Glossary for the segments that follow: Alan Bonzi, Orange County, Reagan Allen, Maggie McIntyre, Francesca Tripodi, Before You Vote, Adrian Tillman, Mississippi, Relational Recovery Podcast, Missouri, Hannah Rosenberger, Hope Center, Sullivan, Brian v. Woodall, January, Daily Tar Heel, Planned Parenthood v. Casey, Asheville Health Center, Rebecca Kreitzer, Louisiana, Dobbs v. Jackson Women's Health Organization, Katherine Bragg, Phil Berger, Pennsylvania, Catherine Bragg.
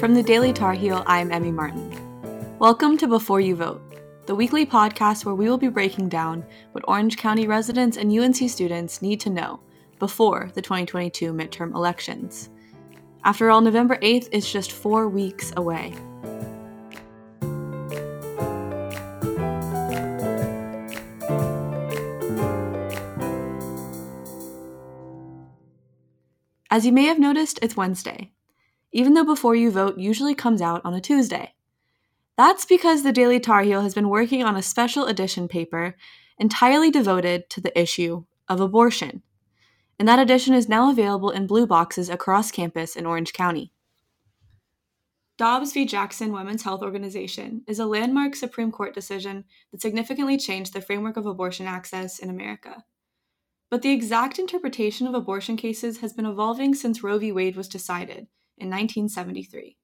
From the Daily Tar Heel, I'm Emmy Martin. Welcome to Before You Vote, the weekly podcast where we will be breaking down what Orange County residents and UNC students need to know before the 2022 midterm elections. After all, November 8th is just 4 weeks away. As you may have noticed, it's Wednesday, even though Before You Vote usually comes out on a Tuesday. That's because the Daily Tar Heel has been working on a special edition paper entirely devoted to the issue of abortion, and that edition is now available in blue boxes across campus in Orange County. Dobbs v. Jackson Women's Health Organization is a landmark Supreme Court decision that significantly changed the framework of abortion access in America. But the exact interpretation of abortion cases has been evolving since Roe v. Wade was decided in 1973.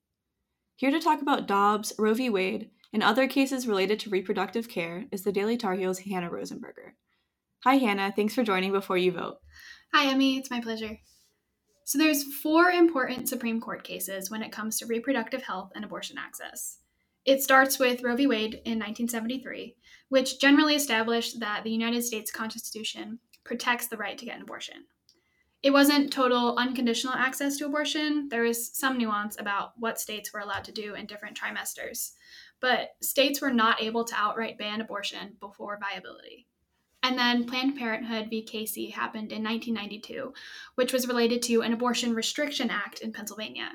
Here to talk about Dobbs, Roe v. Wade, and other cases related to reproductive care is the Daily Tar Heel's Hannah Rosenberger. Hi, Hannah. Thanks for joining Before You Vote. Hi, Emmy. It's my pleasure. So there's four important Supreme Court cases when it comes to reproductive health and abortion access. It starts with Roe v. Wade in 1973, which generally established that the United States Constitution protects the right to get an abortion. It wasn't total unconditional access to abortion. There was some nuance about what states were allowed to do in different trimesters, but states were not able to outright ban abortion before viability. And then Planned Parenthood v. Casey happened in 1992, which was related to an abortion restriction act in Pennsylvania.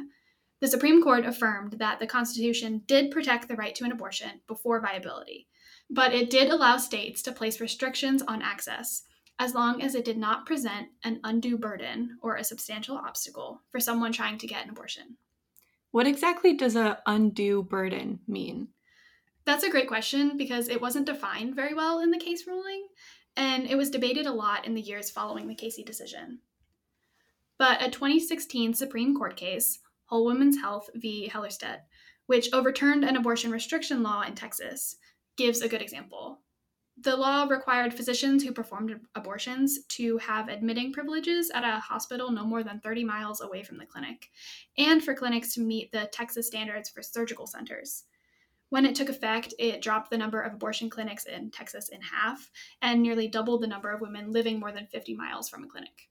The Supreme Court affirmed that the Constitution did protect the right to an abortion before viability, but it did allow states to place restrictions on access as long as it did not present an undue burden or a substantial obstacle for someone trying to get an abortion. What exactly does an undue burden mean? That's a great question because it wasn't defined very well in the case ruling, and it was debated a lot in the years following the Casey decision. But a 2016 Supreme Court case, Whole Women's Health v. Hellerstedt, which overturned an abortion restriction law in Texas, gives a good example. The law required physicians who performed abortions to have admitting privileges at a hospital no more than 30 miles away from the clinic, and for clinics to meet the Texas standards for surgical centers. When it took effect, it dropped the number of abortion clinics in Texas in half and nearly doubled the number of women living more than 50 miles from a clinic.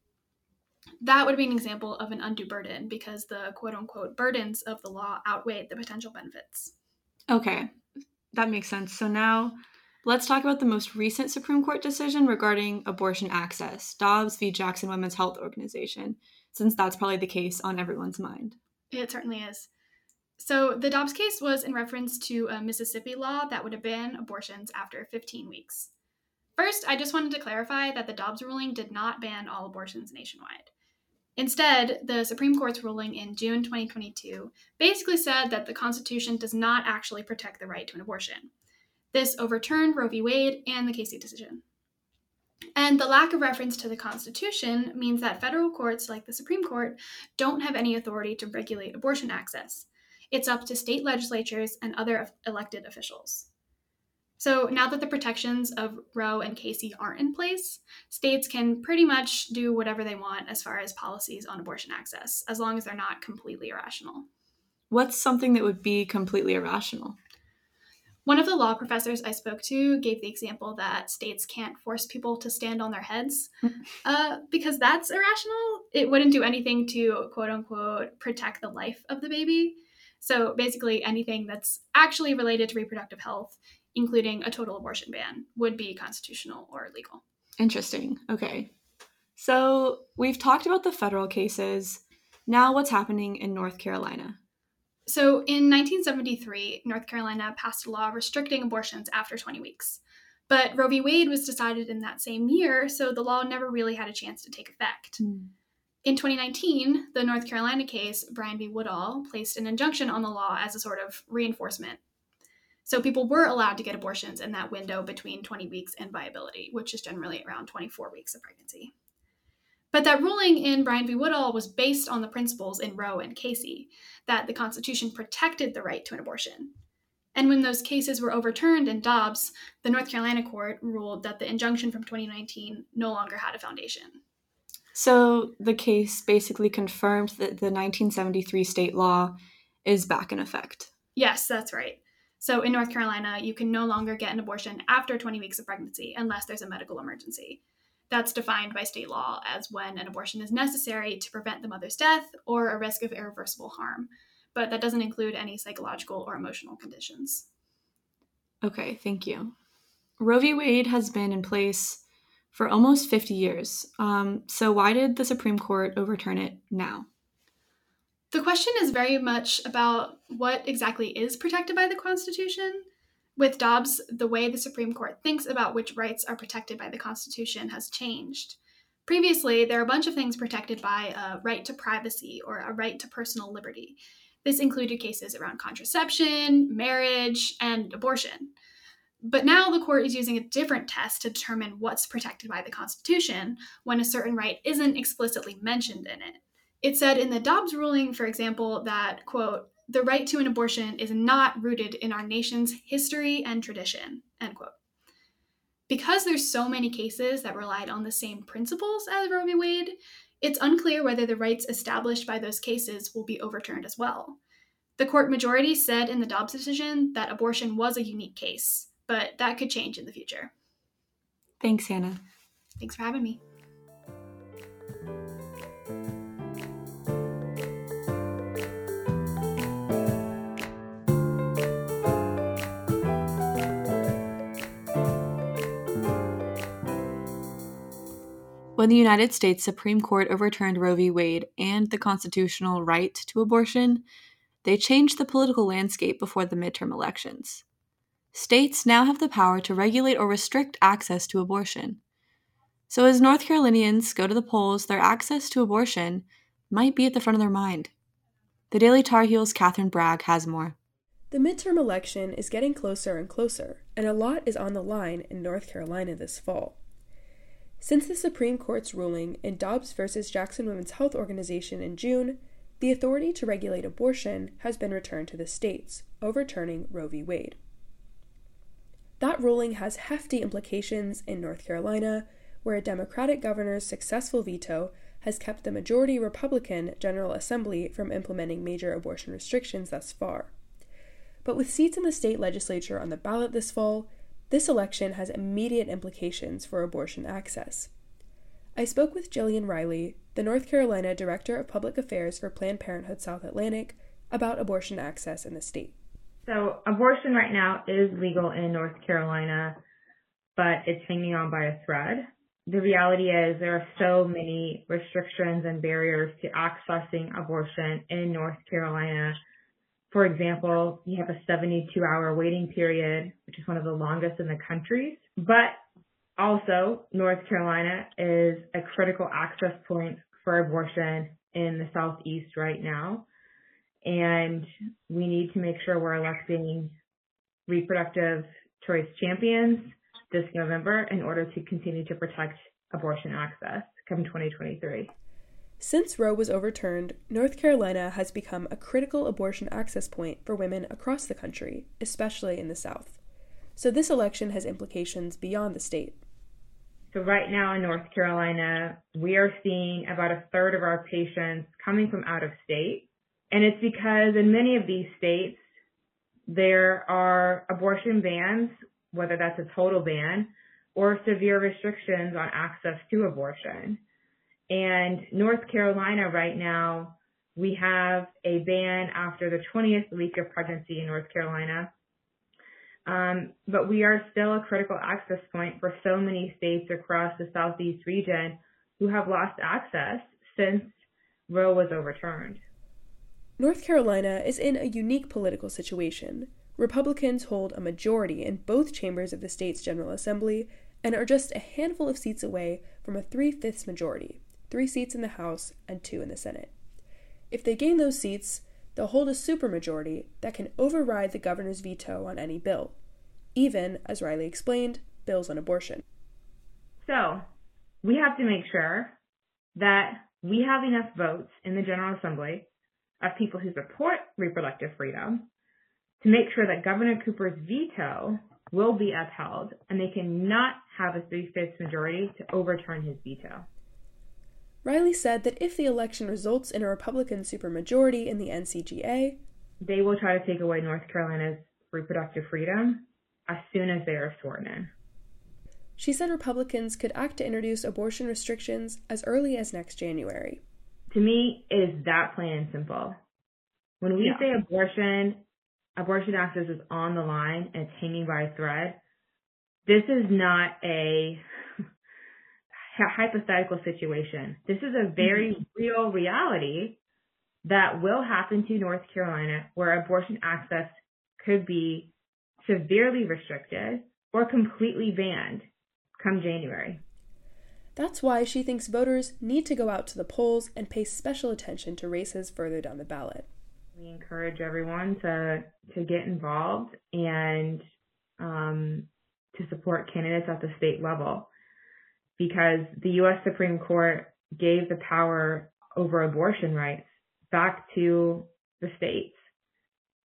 That would be an example of an undue burden because the quote-unquote burdens of the law outweighed the potential benefits. Okay, that makes sense. So now let's talk about the most recent Supreme Court decision regarding abortion access, Dobbs v. Jackson Women's Health Organization, since that's probably the case on everyone's mind. It certainly is. So the Dobbs case was in reference to a Mississippi law that would ban abortions after 15 weeks. First, I just wanted to clarify that the Dobbs ruling did not ban all abortions nationwide. Instead, the Supreme Court's ruling in June 2022 basically said that the Constitution does not actually protect the right to an abortion. This overturned Roe v. Wade and the Casey decision. And the lack of reference to the Constitution means that federal courts, like the Supreme Court, don't have any authority to regulate abortion access. It's up to state legislatures and other elected officials. So now that the protections of Roe and Casey aren't in place, states can pretty much do whatever they want as far as policies on abortion access, as long as they're not completely irrational. What's something that would be completely irrational? One of the law professors I spoke to gave the example that states can't force people to stand on their heads because that's irrational. It wouldn't do anything to, quote unquote, protect the life of the baby. So basically anything that's actually related to reproductive health, including a total abortion ban, would be constitutional or legal. Interesting. Okay. So we've talked about the federal cases. Now what's happening in North Carolina? So in 1973, North Carolina passed a law restricting abortions after 20 weeks. But Roe v. Wade was decided in that same year, so the law never really had a chance to take effect. In 2019, the North Carolina case, Brian v. Woodall, placed an injunction on the law as a sort of reinforcement. So people were allowed to get abortions in that window between 20 weeks and viability, which is generally around 24 weeks of pregnancy. But that ruling in Brian v. Woodall was based on the principles in Roe and Casey, that the Constitution protected the right to an abortion. And when those cases were overturned in Dobbs, the North Carolina court ruled that the injunction from 2019 no longer had a foundation. So the case basically confirmed that the 1973 state law is back in effect. Yes, that's right. So in North Carolina, you can no longer get an abortion after 20 weeks of pregnancy unless there's a medical emergency. That's defined by state law as when an abortion is necessary to prevent the mother's death or a risk of irreversible harm. But that doesn't include any psychological or emotional conditions. Okay, thank you. Roe v. Wade has been in place for almost 50 years. So why did the Supreme Court overturn it now? The question is very much about what exactly is protected by the Constitution. With Dobbs, the way the Supreme Court thinks about which rights are protected by the Constitution has changed. Previously, there are a bunch of things protected by a right to privacy or a right to personal liberty. This included cases around contraception, marriage, and abortion. But now the court is using a different test to determine what's protected by the Constitution when a certain right isn't explicitly mentioned in it. It said in the Dobbs ruling, for example, that, quote, the right to an abortion is not rooted in our nation's history and tradition, end quote. Because there's so many cases that relied on the same principles as Roe v. Wade, it's unclear whether the rights established by those cases will be overturned as well. The court majority said in the Dobbs decision that abortion was a unique case, but that could change in the future. Thanks, Hannah. Thanks for having me. When the United States Supreme Court overturned Roe v. Wade and the constitutional right to abortion, they changed the political landscape before the midterm elections. States now have the power to regulate or restrict access to abortion. So as North Carolinians go to the polls, their access to abortion might be at the front of their mind. The Daily Tar Heel's Catherine Bragg has more. The midterm election is getting closer and closer, and a lot is on the line in North Carolina this fall. Since the Supreme Court's ruling in Dobbs v. Jackson Women's Health Organization in June, the authority to regulate abortion has been returned to the states, overturning Roe v. Wade. That ruling has hefty implications in North Carolina, where a Democratic governor's successful veto has kept the majority Republican General Assembly from implementing major abortion restrictions thus far. But with seats in the state legislature on the ballot this fall, this election has immediate implications for abortion access. I spoke with Jillian Riley, the North Carolina Director of Public Affairs for Planned Parenthood South Atlantic, about abortion access in the state. So abortion right now is legal in North Carolina, but it's hanging on by a thread. The reality is there are so many restrictions and barriers to accessing abortion in North Carolina. For example, you have a 72-hour waiting period, which is one of the longest in the country. But also, North Carolina is a critical access point for abortion in the Southeast right now. And we need to make sure we're electing reproductive choice champions this November in order to continue to protect abortion access come 2023. Since Roe was overturned, North Carolina has become a critical abortion access point for women across the country, especially in the South. So this election has implications beyond the state. So right now in North Carolina, we are seeing about a third of our patients coming from out of state. And it's because in many of these states, there are abortion bans, whether that's a total ban, or severe restrictions on access to abortion. And North Carolina right now, we have a ban after the 20th week of pregnancy in North Carolina. But we are still a critical access point for so many states across the Southeast region who have lost access since Roe was overturned. North Carolina is in a unique political situation. Republicans hold a majority in both chambers of the state's General Assembly and are just a handful of seats away from a 3/5 majority. 3 seats in the House and 2 in the Senate. If they gain those seats, they'll hold a supermajority that can override the governor's veto on any bill, even, as Riley explained, bills on abortion. So, we have to make sure that we have enough votes in the General Assembly of people who support reproductive freedom to make sure that Governor Cooper's veto will be upheld and they cannot have a 3/5 majority to overturn his veto. Riley said that if the election results in a Republican supermajority in the NCGA, they will try to take away North Carolina's reproductive freedom as soon as they are sworn in. She said Republicans could act to introduce abortion restrictions as early as next January. To me, it is that plain and simple. When we say abortion access is on the line and it's hanging by a thread, this is not a hypothetical situation. This is a very real reality that will happen to North Carolina, where abortion access could be severely restricted or completely banned come January. That's why she thinks voters need to go out to the polls and pay special attention to races further down the ballot. We encourage everyone to get involved and to support candidates at the state level, because the U.S. Supreme Court gave the power over abortion rights back to the states.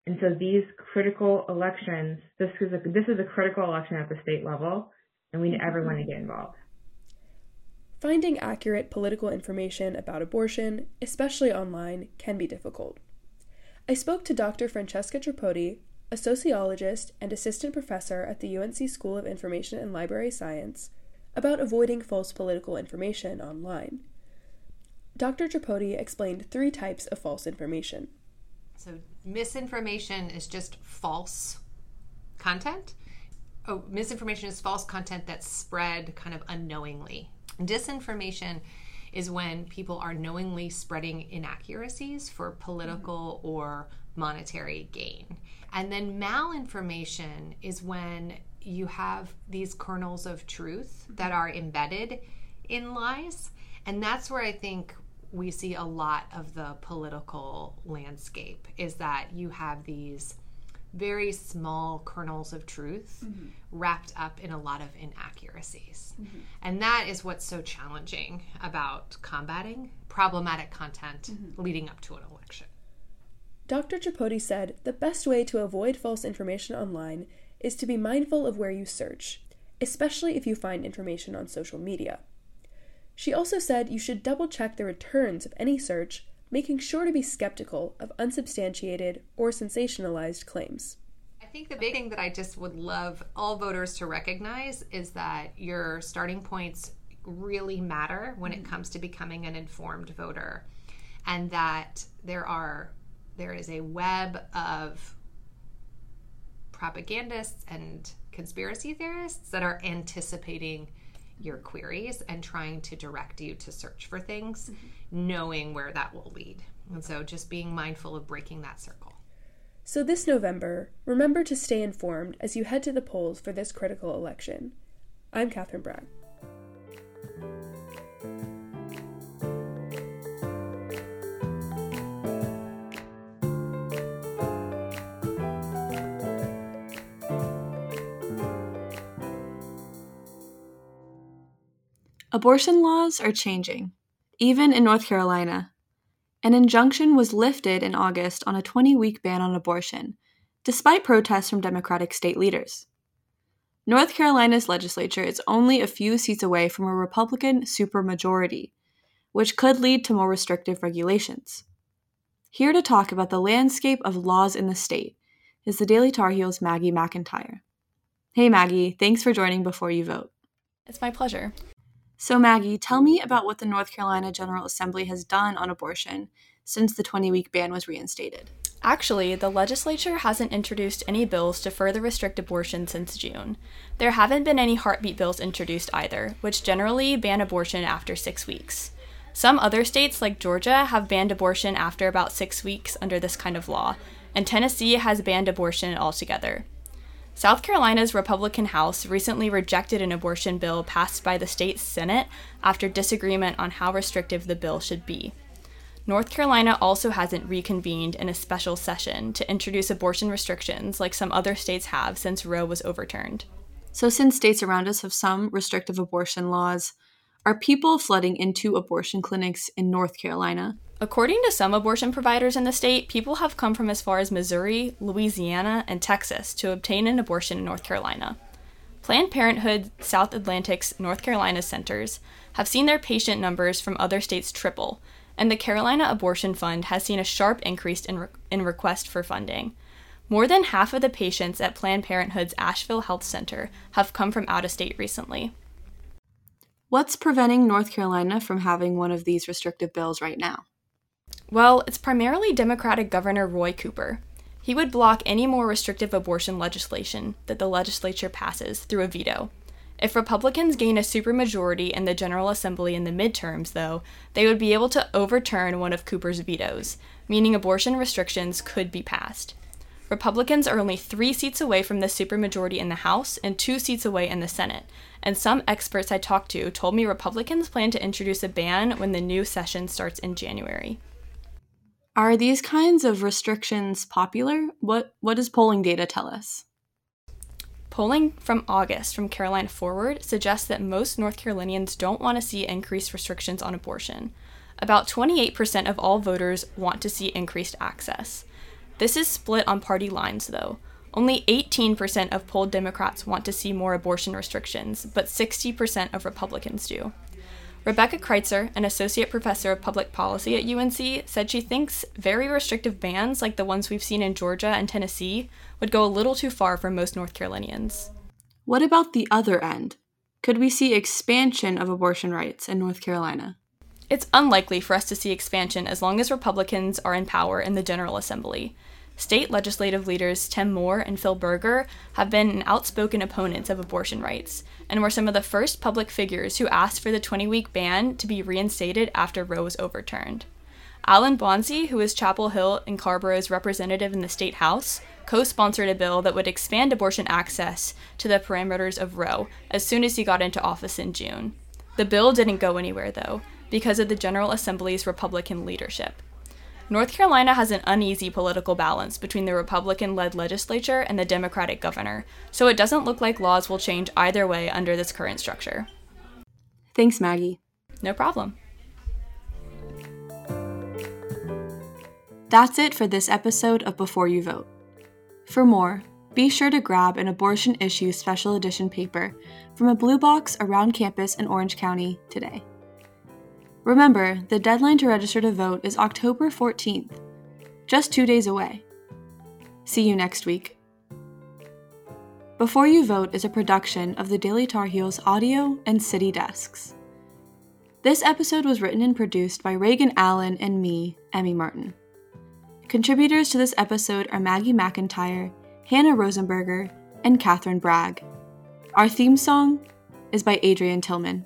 And so these critical elections, this is a critical election at the state level, and we need everyone to get involved. Finding accurate political information about abortion, especially online, can be difficult. I spoke to Dr. Francesca Tripodi, a sociologist and assistant professor at the UNC School of Information and Library Science, about avoiding false political information online. Dr. Tripodi explained three types of false information. So misinformation is just false content. Misinformation is false content that's spread kind of unknowingly. Disinformation is when people are knowingly spreading inaccuracies for political or monetary gain. And then malinformation is when you have these kernels of truth that are embedded in lies. And that's where I think we see a lot of the political landscape, is that you have these very small kernels of truth wrapped up in a lot of inaccuracies. And that is what's so challenging about combating problematic content leading up to an election. Dr. Tripodi said the best way to avoid false information online is to be mindful of where you search, especially if you find information on social media. She also said you should double-check the returns of any search, making sure to be skeptical of unsubstantiated or sensationalized claims. I think the big thing that I just would love all voters to recognize is that your starting points really matter when it comes to becoming an informed voter, and that there is a web of propagandists and conspiracy theorists that are anticipating your queries and trying to direct you to search for things, knowing where that will lead. And so just being mindful of breaking that circle. So this November, remember to stay informed as you head to the polls for this critical election. I'm Katherine Bragg. Abortion laws are changing, even in North Carolina. An injunction was lifted in August on a 20-week ban on abortion, despite protests from Democratic state leaders. North Carolina's legislature is only a few seats away from a Republican supermajority, which could lead to more restrictive regulations. Here to talk about the landscape of laws in the state is the Daily Tar Heel's Maggie McIntyre. Hey Maggie, thanks for joining Before You Vote. It's my pleasure. So Maggie, tell me about what the North Carolina General Assembly has done on abortion since the 20-week ban was reinstated. Actually, the legislature hasn't introduced any bills to further restrict abortion since June. There haven't been any heartbeat bills introduced either, which generally ban abortion after 6 weeks. Some other states, like Georgia, have banned abortion after about 6 weeks under this kind of law, and Tennessee has banned abortion altogether. South Carolina's Republican House recently rejected an abortion bill passed by the state Senate after disagreement on how restrictive the bill should be. North Carolina also hasn't reconvened in a special session to introduce abortion restrictions like some other states have since Roe was overturned. So since states around us have some restrictive abortion laws, are people flooding into abortion clinics in North Carolina? According to some abortion providers in the state, people have come from as far as Missouri, Louisiana, and Texas to obtain an abortion in North Carolina. Planned Parenthood South Atlantic's North Carolina centers have seen their patient numbers from other states triple, and the Carolina Abortion Fund has seen a sharp increase in request for funding. More than half of the patients at Planned Parenthood's Asheville Health Center have come from out of state recently. What's preventing North Carolina from having one of these restrictive bills right now? Well, it's primarily Democratic Governor Roy Cooper. He would block any more restrictive abortion legislation that the legislature passes through a veto. If Republicans gain a supermajority in the General Assembly in the midterms, though, they would be able to overturn one of Cooper's vetoes, meaning abortion restrictions could be passed. Republicans are only 3 seats away from the supermajority in the House and 2 seats away in the Senate, and some experts I talked to told me Republicans plan to introduce a ban when the new session starts in January. Are these kinds of restrictions popular? What does polling data tell us? Polling from August from Carolina Forward suggests that most North Carolinians don't want to see increased restrictions on abortion. About 28% of all voters want to see increased access. This is split on party lines, though. Only 18% of polled Democrats want to see more abortion restrictions, but 60% of Republicans do. Rebecca Kreitzer, an associate professor of public policy at UNC, said she thinks very restrictive bans like the ones we've seen in Georgia and Tennessee would go a little too far for most North Carolinians. What about the other end? Could we see expansion of abortion rights in North Carolina? It's unlikely for us to see expansion as long as Republicans are in power in the General Assembly. State legislative leaders Tim Moore and Phil Berger have been outspoken opponents of abortion rights, and were some of the first public figures who asked for the 20-week ban to be reinstated after Roe was overturned. Alan Bonzi, who is Chapel Hill and Carborough's representative in the State House, co-sponsored a bill that would expand abortion access to the parameters of Roe as soon as he got into office in June. The bill didn't go anywhere, though, because of the General Assembly's Republican leadership. North Carolina has an uneasy political balance between the Republican-led legislature and the Democratic governor, so it doesn't look like laws will change either way under this current structure. Thanks, Maggie. No problem. That's it for this episode of Before You Vote. For more, be sure to grab an Abortion Issue Special Edition paper from a blue box around campus in Orange County today. Remember, the deadline to register to vote is October 14th, just 2 days away. See you next week. Before You Vote is a production of the Daily Tar Heel's audio and city desks. This episode was written and produced by Reagan Allen and me, Emmy Martin. Contributors to this episode are Maggie McIntyre, Hannah Rosenberger, and Catherine Bragg. Our theme song is by Adrian Tillman.